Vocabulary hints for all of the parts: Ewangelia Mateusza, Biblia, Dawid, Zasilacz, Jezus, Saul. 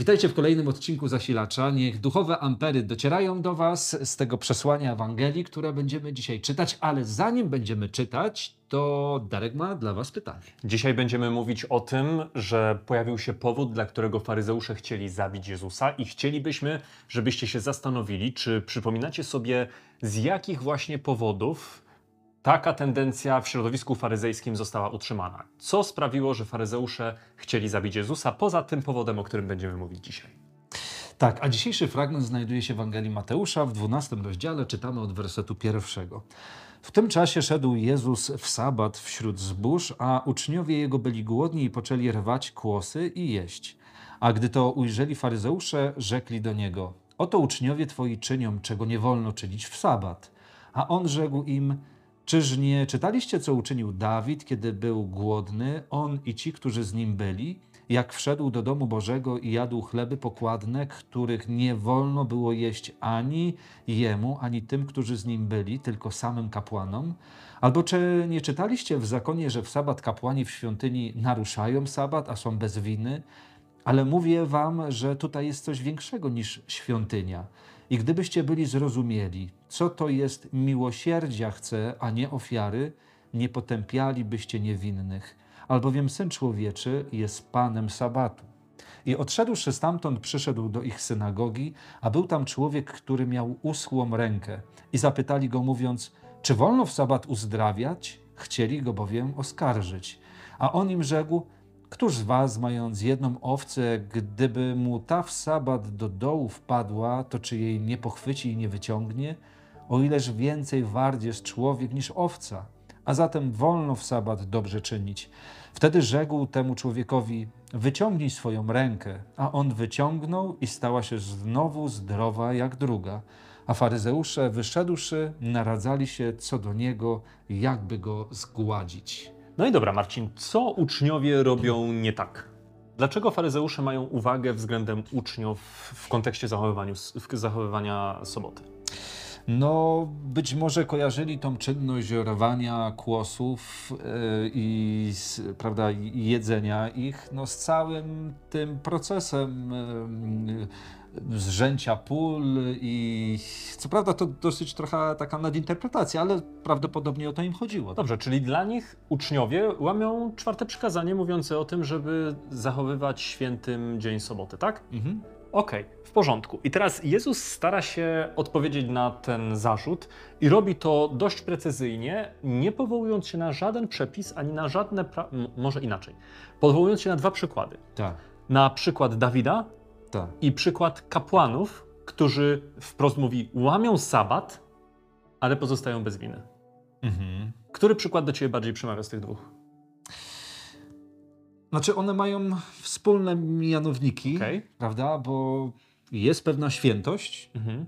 Witajcie w kolejnym odcinku Zasilacza. Niech duchowe ampery docierają do Was z tego przesłania Ewangelii, które będziemy dzisiaj czytać, ale zanim będziemy czytać, to Darek ma dla Was pytanie. Dzisiaj będziemy mówić o tym, że pojawił się powód, dla którego faryzeusze chcieli zabić Jezusa i chcielibyśmy, żebyście się zastanowili, czy przypominacie sobie, z jakich właśnie powodów taka tendencja w środowisku faryzejskim została utrzymana. Co sprawiło, że faryzeusze chcieli zabić Jezusa, poza tym powodem, o którym będziemy mówić dzisiaj? Tak, a dzisiejszy fragment znajduje się w Ewangelii Mateusza w 12 rozdziale, czytamy od wersetu 1. W tym czasie szedł Jezus w sabat wśród zbóż, a uczniowie Jego byli głodni i poczęli rwać kłosy i jeść. A gdy to ujrzeli faryzeusze, rzekli do Niego: oto uczniowie Twoi czynią, czego nie wolno czynić w sabat. A On rzekł im: czyż nie czytaliście, co uczynił Dawid, kiedy był głodny, on i ci, którzy z nim byli, jak wszedł do domu Bożego i jadł chleby pokładne, których nie wolno było jeść ani jemu, ani tym, którzy z nim byli, tylko samym kapłanom? Albo czy nie czytaliście w zakonie, że w sabat kapłani w świątyni naruszają sabat, a są bez winy? Ale mówię wam, że tutaj jest coś większego niż świątynia. I gdybyście byli zrozumieli, co to jest miłosierdzia chce, a nie ofiary, nie potępialibyście niewinnych, albowiem Syn Człowieczy jest Panem sabatu. I odszedłszy stamtąd, przyszedł do ich synagogi, a był tam człowiek, który miał uschłą rękę. I zapytali go, mówiąc: czy wolno w sabat uzdrawiać? Chcieli go bowiem oskarżyć. A on im rzekł: któż z was, mając jedną owcę, gdyby mu ta w sabat do dołu wpadła, to czy jej nie pochwyci i nie wyciągnie? O ileż więcej wart jest człowiek niż owca, a zatem wolno w sabat dobrze czynić. Wtedy rzekł temu człowiekowi: wyciągnij swoją rękę. A on wyciągnął i stała się znowu zdrowa jak druga. A faryzeusze, wyszedłszy, naradzali się co do niego, jakby go zgładzić. No i dobra, Marcin, co uczniowie robią nie tak? Dlaczego faryzeusze mają uwagę względem uczniów w kontekście zachowywania soboty? No, być może kojarzyli tą czynność rwania kłosów i jedzenia ich z całym tym procesem zrzęcia pól i co prawda to dosyć trochę taka nadinterpretacja, ale prawdopodobnie o to im chodziło. Dobrze, czyli dla nich uczniowie łamią 4. przykazanie mówiące o tym, żeby zachowywać świętym dzień soboty, tak? Mhm. Okej, w porządku. I teraz Jezus stara się odpowiedzieć na ten zarzut i robi to dość precyzyjnie, nie powołując się na żaden przepis, ani na żadne... może inaczej. Powołując się na 2 przykłady. Tak. Na przykład Dawida i przykład kapłanów, którzy wprost mówi, łamią sabat, ale pozostają bez winy. Mhm. Który przykład do Ciebie bardziej przemawia z tych 2? Znaczy one mają wspólne mianowniki, prawda, bo jest pewna świętość. Mhm.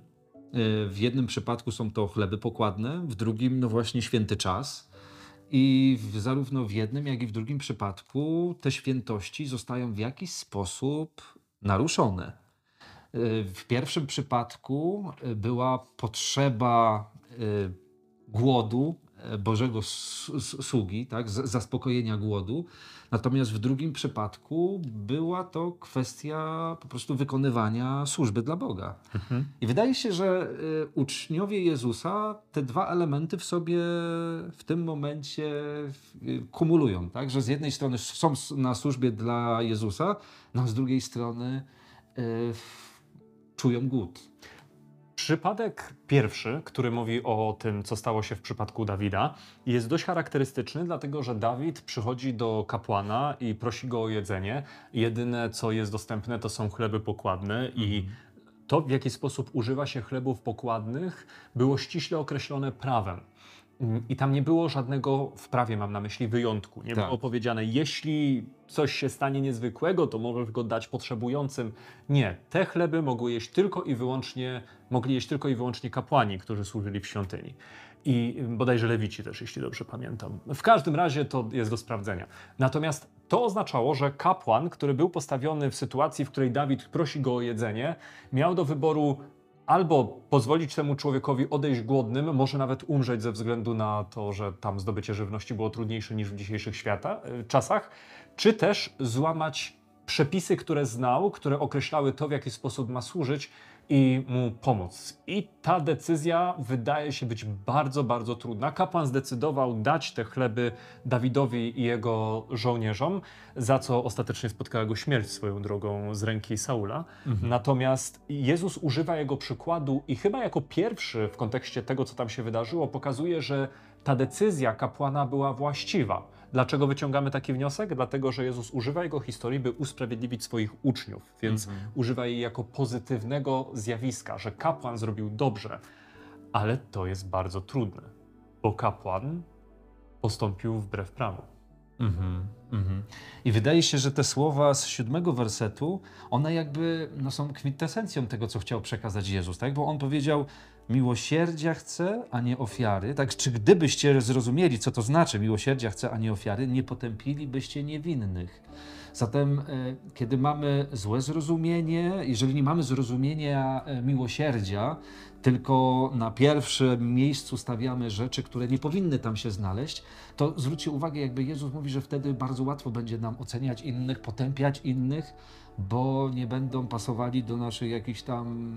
W jednym przypadku są to chleby pokładne, w drugim właśnie święty czas. I zarówno w jednym, jak i w drugim przypadku te świętości zostają w jakiś sposób naruszone. W pierwszym przypadku była potrzeba głodu Bożego sługi, tak, zaspokojenia głodu. Natomiast w drugim przypadku była to kwestia po prostu wykonywania służby dla Boga. Mhm. I wydaje się, że uczniowie Jezusa te 2 elementy w sobie w tym momencie kumulują. Tak? Że z jednej strony są na służbie dla Jezusa, no z drugiej strony czują głód. Przypadek pierwszy, który mówi o tym, co stało się w przypadku Dawida, jest dość charakterystyczny, dlatego że Dawid przychodzi do kapłana i prosi go o jedzenie. Jedyne, co jest dostępne, to są chleby pokładne i to, w jaki sposób używa się chlebów pokładnych, było ściśle określone prawem. I tam nie było żadnego, w prawie mam na myśli, wyjątku. Nie było powiedziane, jeśli coś się stanie niezwykłego, to możesz go dać potrzebującym. Nie, te chleby mogli jeść tylko i wyłącznie kapłani, którzy służyli w świątyni. I bodajże lewici też, jeśli dobrze pamiętam. W każdym razie to jest do sprawdzenia. Natomiast to oznaczało, że kapłan, który był postawiony w sytuacji, w której Dawid prosi go o jedzenie, miał do wyboru albo pozwolić temu człowiekowi odejść głodnym, może nawet umrzeć ze względu na to, że tam zdobycie żywności było trudniejsze niż w dzisiejszych czasach, czy też złamać przepisy, które znał, które określały to, w jaki sposób ma służyć i mu pomóc. I ta decyzja wydaje się być bardzo, bardzo trudna. Kapłan zdecydował dać te chleby Dawidowi i jego żołnierzom, za co ostatecznie spotkała go śmierć swoją drogą z ręki Saula. Natomiast Jezus używa jego przykładu i chyba jako pierwszy w kontekście tego, co tam się wydarzyło, pokazuje, że ta decyzja kapłana była właściwa. Dlaczego wyciągamy taki wniosek? Dlatego, że Jezus używa jego historii, by usprawiedliwić swoich uczniów, więc używa jej jako pozytywnego zjawiska, że kapłan zrobił dobrze. Ale to jest bardzo trudne, bo kapłan postąpił wbrew prawu. I wydaje się, że te słowa z 7 wersetu, one jakby są kwintesencją tego, co chciał przekazać Jezus, tak? Bo on powiedział: miłosierdzia chcę, a nie ofiary. Tak, czy gdybyście zrozumieli, co to znaczy miłosierdzia chcę, a nie ofiary, nie potępilibyście niewinnych. Zatem, kiedy mamy złe zrozumienie, jeżeli nie mamy zrozumienia miłosierdzia, tylko na pierwszym miejscu stawiamy rzeczy, które nie powinny tam się znaleźć, to zwróćcie uwagę, jakby Jezus mówi, że wtedy bardzo łatwo będzie nam oceniać innych, potępiać innych, bo nie będą pasowali do naszych jakichś tam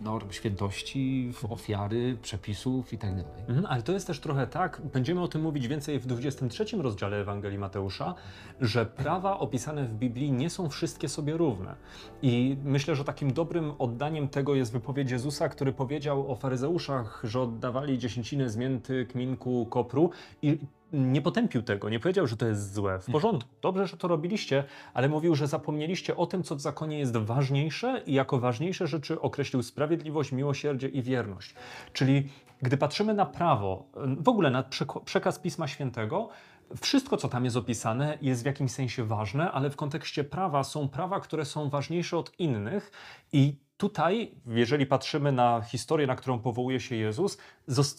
norm świętości, ofiary, przepisów i tak dalej. Ale to jest też trochę tak, będziemy o tym mówić więcej w 23 rozdziale Ewangelii Mateusza, że prawa opisane w Biblii nie są wszystkie sobie równe. I myślę, że takim dobrym oddaniem tego jest wypowiedź Jezusa, który powiedział o faryzeuszach, że oddawali dziesięciny z mięty, kminku, kopru i nie potępił tego, nie powiedział, że to jest złe. W porządku, dobrze, że to robiliście, ale mówił, że zapomnieliście o tym, co w zakonie jest ważniejsze i jako ważniejsze rzeczy określił sprawiedliwość, miłosierdzie i wierność. Czyli gdy patrzymy na prawo, w ogóle na przekaz Pisma Świętego, wszystko, co tam jest opisane, jest w jakimś sensie ważne, ale w kontekście prawa są prawa, które są ważniejsze od innych i tutaj, jeżeli patrzymy na historię, na którą powołuje się Jezus,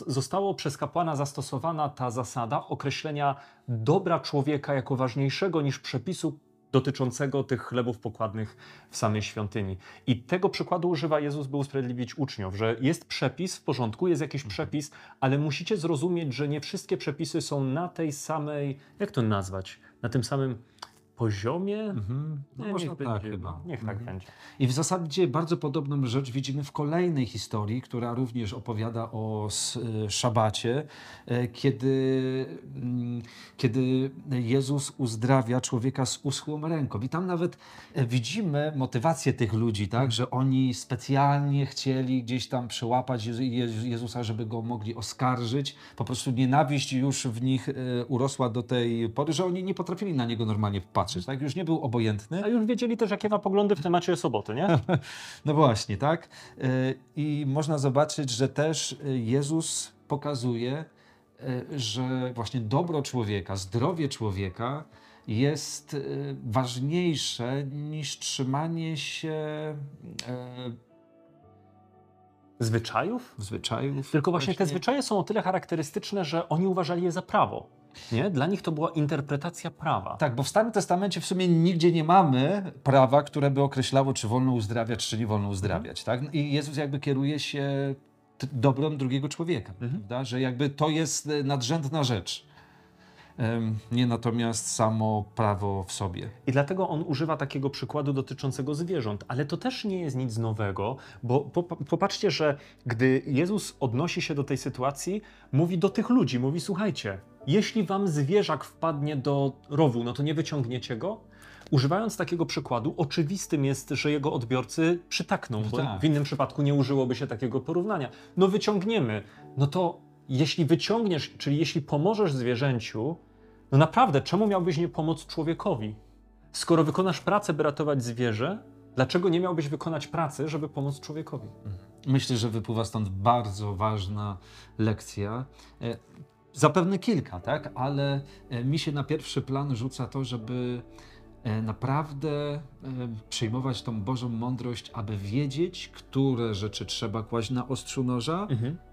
zostało przez kapłana zastosowana ta zasada określenia dobra człowieka jako ważniejszego niż przepisu dotyczącego tych chlebów pokładnych w samej świątyni. I tego przykładu używa Jezus, by usprawiedliwić uczniów, że jest przepis, w porządku, jest jakiś przepis, ale musicie zrozumieć, że nie wszystkie przepisy są na tej samej, jak to nazwać, na tym samym poziomie? No nie, można tak chyba. Niech tak będzie. I w zasadzie bardzo podobną rzecz widzimy w kolejnej historii, która również opowiada o szabacie, kiedy Jezus uzdrawia człowieka z uschłą ręką. I tam nawet widzimy motywację tych ludzi, tak? Że oni specjalnie chcieli gdzieś tam przełapać Jezusa, żeby go mogli oskarżyć. Po prostu nienawiść już w nich urosła do tej pory, że oni nie potrafili na niego normalnie patrzeć. Tak? Już nie był obojętny. A już wiedzieli też, jakie ma poglądy w temacie soboty, nie? No właśnie, tak. I można zobaczyć, że też Jezus pokazuje, że właśnie dobro człowieka, zdrowie człowieka jest ważniejsze niż trzymanie się zwyczajów. Tylko właśnie te zwyczaje są o tyle charakterystyczne, że oni uważali je za prawo. Nie? Dla nich to była interpretacja prawa. Tak, bo w Starym Testamencie w sumie nigdzie nie mamy prawa, które by określało, czy wolno uzdrawiać, czy nie wolno uzdrawiać. Tak? I Jezus jakby kieruje się dobrem drugiego człowieka, prawda? Że jakby to jest nadrzędna rzecz. Nie natomiast samo prawo w sobie. I dlatego on używa takiego przykładu dotyczącego zwierząt, ale to też nie jest nic nowego, bo popatrzcie, że gdy Jezus odnosi się do tej sytuacji, mówi do tych ludzi, mówi: słuchajcie, jeśli wam zwierzak wpadnie do rowu, no to nie wyciągniecie go? Używając takiego przykładu, oczywistym jest, że jego odbiorcy przytakną, bo tak. W innym przypadku nie użyłoby się takiego porównania. No wyciągniemy, no to jeśli wyciągniesz, czyli jeśli pomożesz zwierzęciu, no naprawdę, czemu miałbyś nie pomóc człowiekowi? Skoro wykonasz pracę, by ratować zwierzę, dlaczego nie miałbyś wykonać pracy, żeby pomóc człowiekowi? Myślę, że wypływa stąd bardzo ważna lekcja. Zapewne kilka, tak? Ale mi się na pierwszy plan rzuca to, żeby naprawdę przyjmować tą Bożą mądrość, aby wiedzieć, które rzeczy trzeba kłaść na ostrzu noża,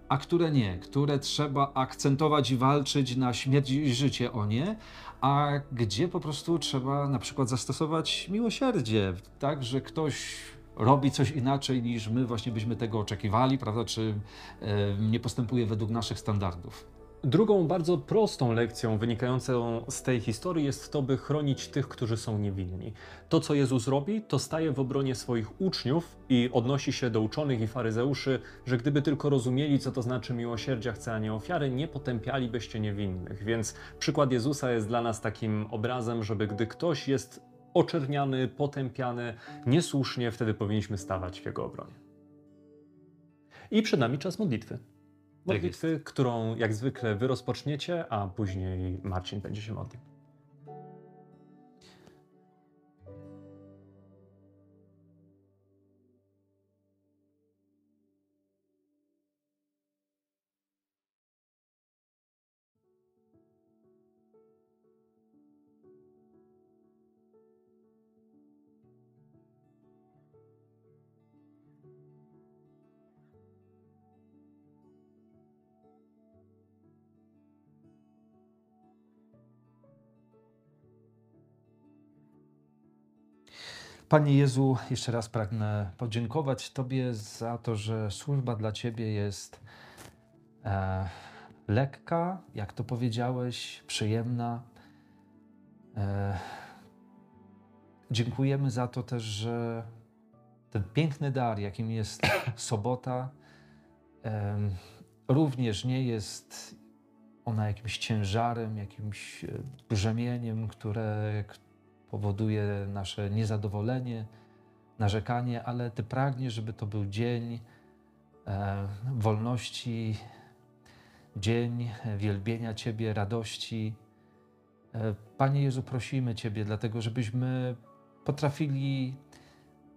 a które nie, które trzeba akcentować i walczyć na śmierć i życie o nie, a gdzie po prostu trzeba na przykład zastosować miłosierdzie, tak, że ktoś robi coś inaczej niż my właśnie byśmy tego oczekiwali, prawda, czy nie postępuje według naszych standardów. Drugą bardzo prostą lekcją wynikającą z tej historii jest to, by chronić tych, którzy są niewinni. To, co Jezus robi, to staje w obronie swoich uczniów i odnosi się do uczonych i faryzeuszy, że gdyby tylko rozumieli, co to znaczy miłosierdzia chce, a nie ofiary, nie potępialibyście niewinnych. Więc przykład Jezusa jest dla nas takim obrazem, żeby gdy ktoś jest oczerniany, potępiany niesłusznie, wtedy powinniśmy stawać w jego obronie. I przed nami czas modlitwy. Modlitwy, którą jak zwykle wy rozpoczniecie, a później Marcin będzie się modlił. Panie Jezu, jeszcze raz pragnę podziękować Tobie za to, że służba dla Ciebie jest lekka, jak to powiedziałeś, przyjemna. Dziękujemy za to też, że ten piękny dar, jakim jest sobota, również nie jest ona jakimś ciężarem, jakimś brzemieniem, które powoduje nasze niezadowolenie, narzekanie, ale Ty pragniesz, żeby to był dzień wolności, dzień wielbienia Ciebie, radości. Panie Jezu, prosimy Ciebie dlatego, żebyśmy potrafili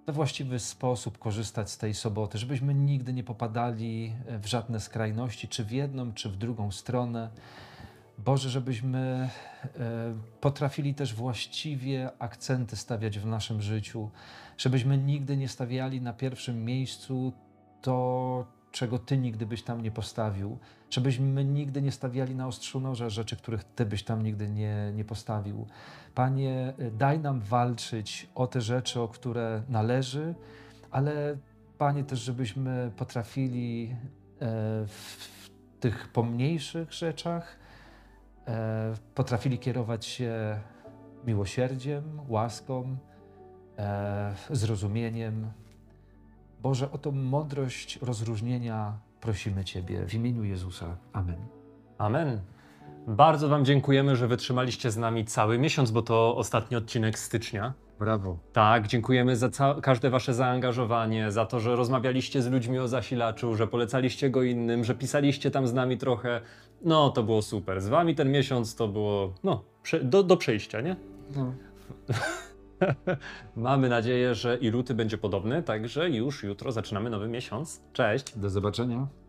we właściwy sposób korzystać z tej soboty, żebyśmy nigdy nie popadali w żadne skrajności, czy w jedną, czy w drugą stronę. Boże, żebyśmy potrafili też właściwie akcenty stawiać w naszym życiu, żebyśmy nigdy nie stawiali na pierwszym miejscu to, czego Ty nigdy byś tam nie postawił, żebyśmy nigdy nie stawiali na ostrzu noża rzeczy, których Ty byś tam nigdy nie postawił. Panie, daj nam walczyć o te rzeczy, o które należy, ale Panie też, żebyśmy potrafili w tych pomniejszych rzeczach potrafili kierować się miłosierdziem, łaską, zrozumieniem. Boże, o tą mądrość rozróżnienia prosimy Ciebie w imieniu Jezusa. Amen. Amen. Bardzo Wam dziękujemy, że wytrzymaliście z nami cały miesiąc, bo to ostatni odcinek stycznia. Brawo. Tak, dziękujemy za każde Wasze zaangażowanie, za to, że rozmawialiście z ludźmi o zasilaczu, że polecaliście go innym, że pisaliście tam z nami trochę. No, to było super. Z Wami ten miesiąc to było, no, do przejścia, nie? No. Mamy nadzieję, że i luty będzie podobny, także już jutro zaczynamy nowy miesiąc. Cześć. Do zobaczenia.